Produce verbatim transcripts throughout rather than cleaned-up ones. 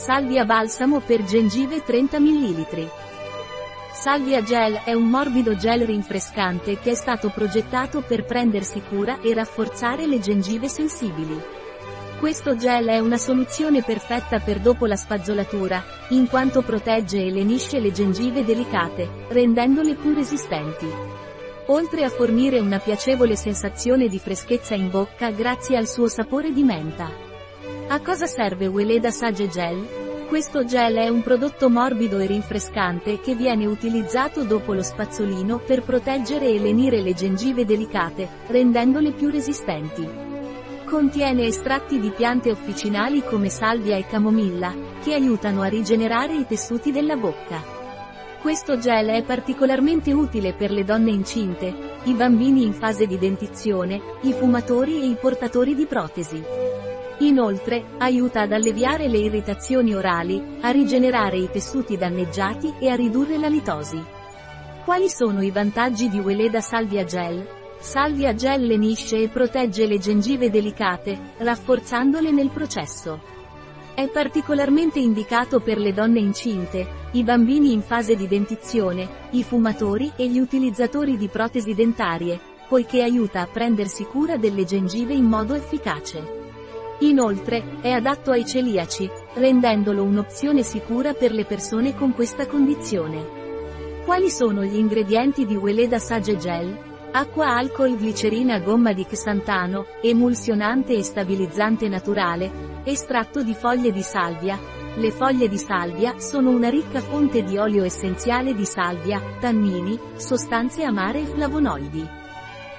Salvia balsamo per gengive trenta millilitri. Salvia Gel è un morbido gel rinfrescante che è stato progettato per prendersi cura e rafforzare le gengive sensibili. Questo gel è una soluzione perfetta per dopo la spazzolatura, in quanto protegge e lenisce le gengive delicate, rendendole più resistenti. Oltre a fornire una piacevole sensazione di freschezza in bocca grazie al suo sapore di menta. A cosa serve Weleda Sage Gel? Questo gel è un prodotto morbido e rinfrescante che viene utilizzato dopo lo spazzolino per proteggere e lenire le gengive delicate, rendendole più resistenti. Contiene estratti di piante officinali come salvia e camomilla, che aiutano a rigenerare i tessuti della bocca. Questo gel è particolarmente utile per le donne incinte, i bambini in fase di dentizione, i fumatori e i portatori di protesi. Inoltre, aiuta ad alleviare le irritazioni orali, a rigenerare i tessuti danneggiati e a ridurre la litosi. Quali sono i vantaggi di Weleda Salvia Gel? Salvia Gel lenisce e protegge le gengive delicate, rafforzandole nel processo. È particolarmente indicato per le donne incinte, i bambini in fase di dentizione, i fumatori e gli utilizzatori di protesi dentarie, poiché aiuta a prendersi cura delle gengive in modo efficace. Inoltre, è adatto ai celiaci, rendendolo un'opzione sicura per le persone con questa condizione. Quali sono gli ingredienti di Weleda Sage Gel? Acqua, alcol, glicerina, gomma di xantano, emulsionante e stabilizzante naturale, estratto di foglie di salvia. Le foglie di salvia sono una ricca fonte di olio essenziale di salvia, tannini, sostanze amare e flavonoidi.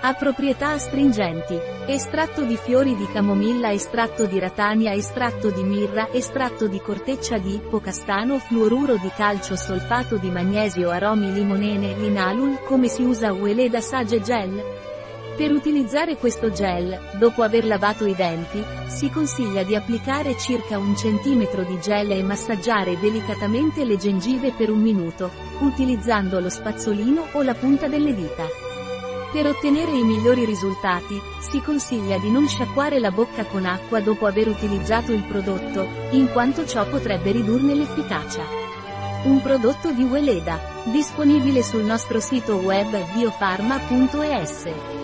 Ha proprietà astringenti. Estratto di fiori di camomilla, estratto di ratania, estratto di mirra, estratto di corteccia di ippocastano, fluoruro di calcio, solfato di magnesio, aromi, limonene, linalul. Come si usa Weleda Sage Gel? Per utilizzare questo gel, dopo aver lavato i denti, si consiglia di applicare circa un centimetro di gel e massaggiare delicatamente le gengive per un minuto, utilizzando lo spazzolino o la punta delle dita. Per ottenere i migliori risultati, si consiglia di non sciacquare la bocca con acqua dopo aver utilizzato il prodotto, in quanto ciò potrebbe ridurne l'efficacia. Un prodotto di Weleda, disponibile sul nostro sito web biofarma punto es.